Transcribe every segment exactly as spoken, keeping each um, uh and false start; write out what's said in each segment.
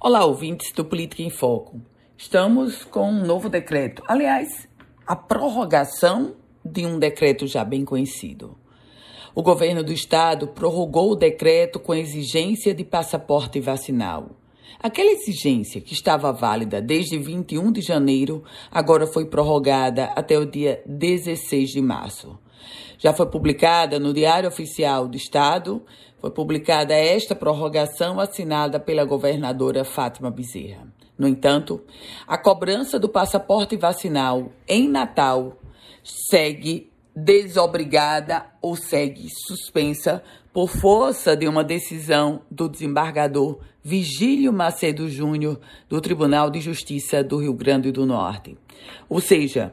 Olá, ouvintes do Política em Foco. Estamos com um novo decreto. Aliás, a prorrogação de um decreto já bem conhecido. O governo do estado prorrogou o decreto com exigência de passaporte vacinal. Aquela exigência que estava válida desde vinte e um de janeiro, agora foi prorrogada até o dia dezesseis de março. Já foi publicada no Diário Oficial do Estado, foi publicada esta prorrogação assinada pela governadora Fátima Bezerra. No entanto, a cobrança do passaporte vacinal em Natal segue desobrigada ou segue suspensa por força de uma decisão do desembargador Vigílio Macedo Júnior do Tribunal de Justiça do Rio Grande do Norte. Ou seja,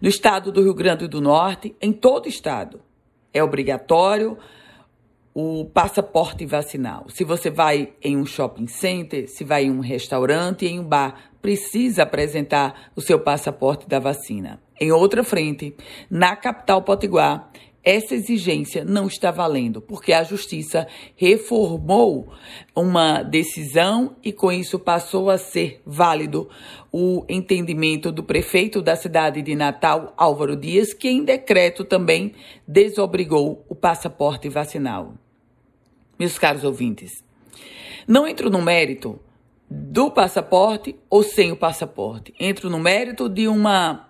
no estado do Rio Grande do Norte, em todo estado, é obrigatório o passaporte vacinal. Se você vai em um shopping center, se vai em um restaurante, em um bar, precisa apresentar o seu passaporte da vacina. Em outra frente, na capital potiguar, essa exigência não está valendo, porque a Justiça reformou uma decisão e com isso passou a ser válido o entendimento do prefeito da cidade de Natal, Álvaro Dias, que em decreto também desobrigou o passaporte vacinal. Meus caros ouvintes, não entro no mérito do passaporte ou sem o passaporte, entro no mérito de uma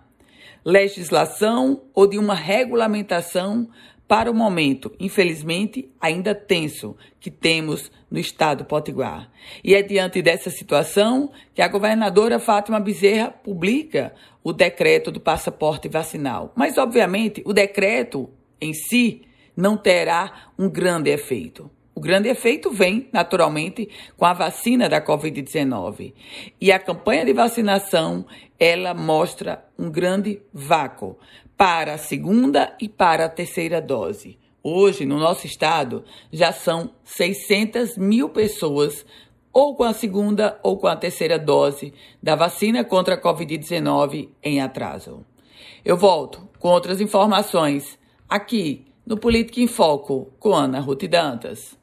legislação ou de uma regulamentação para o momento, infelizmente, ainda tenso, que temos no estado potiguar. E é diante dessa situação que a governadora Fátima Bezerra publica o decreto do passaporte vacinal. Mas, obviamente, o decreto em si não terá um grande efeito. O grande efeito vem, naturalmente, com a vacina da covid dezenove. E a campanha de vacinação, ela mostra um grande vácuo para a segunda e para a terceira dose. Hoje, no nosso estado, já são seiscentas mil pessoas ou com a segunda ou com a terceira dose da vacina contra a covid dezenove em atraso. Eu volto com outras informações aqui no Política em Foco com Ana Ruth Dantas.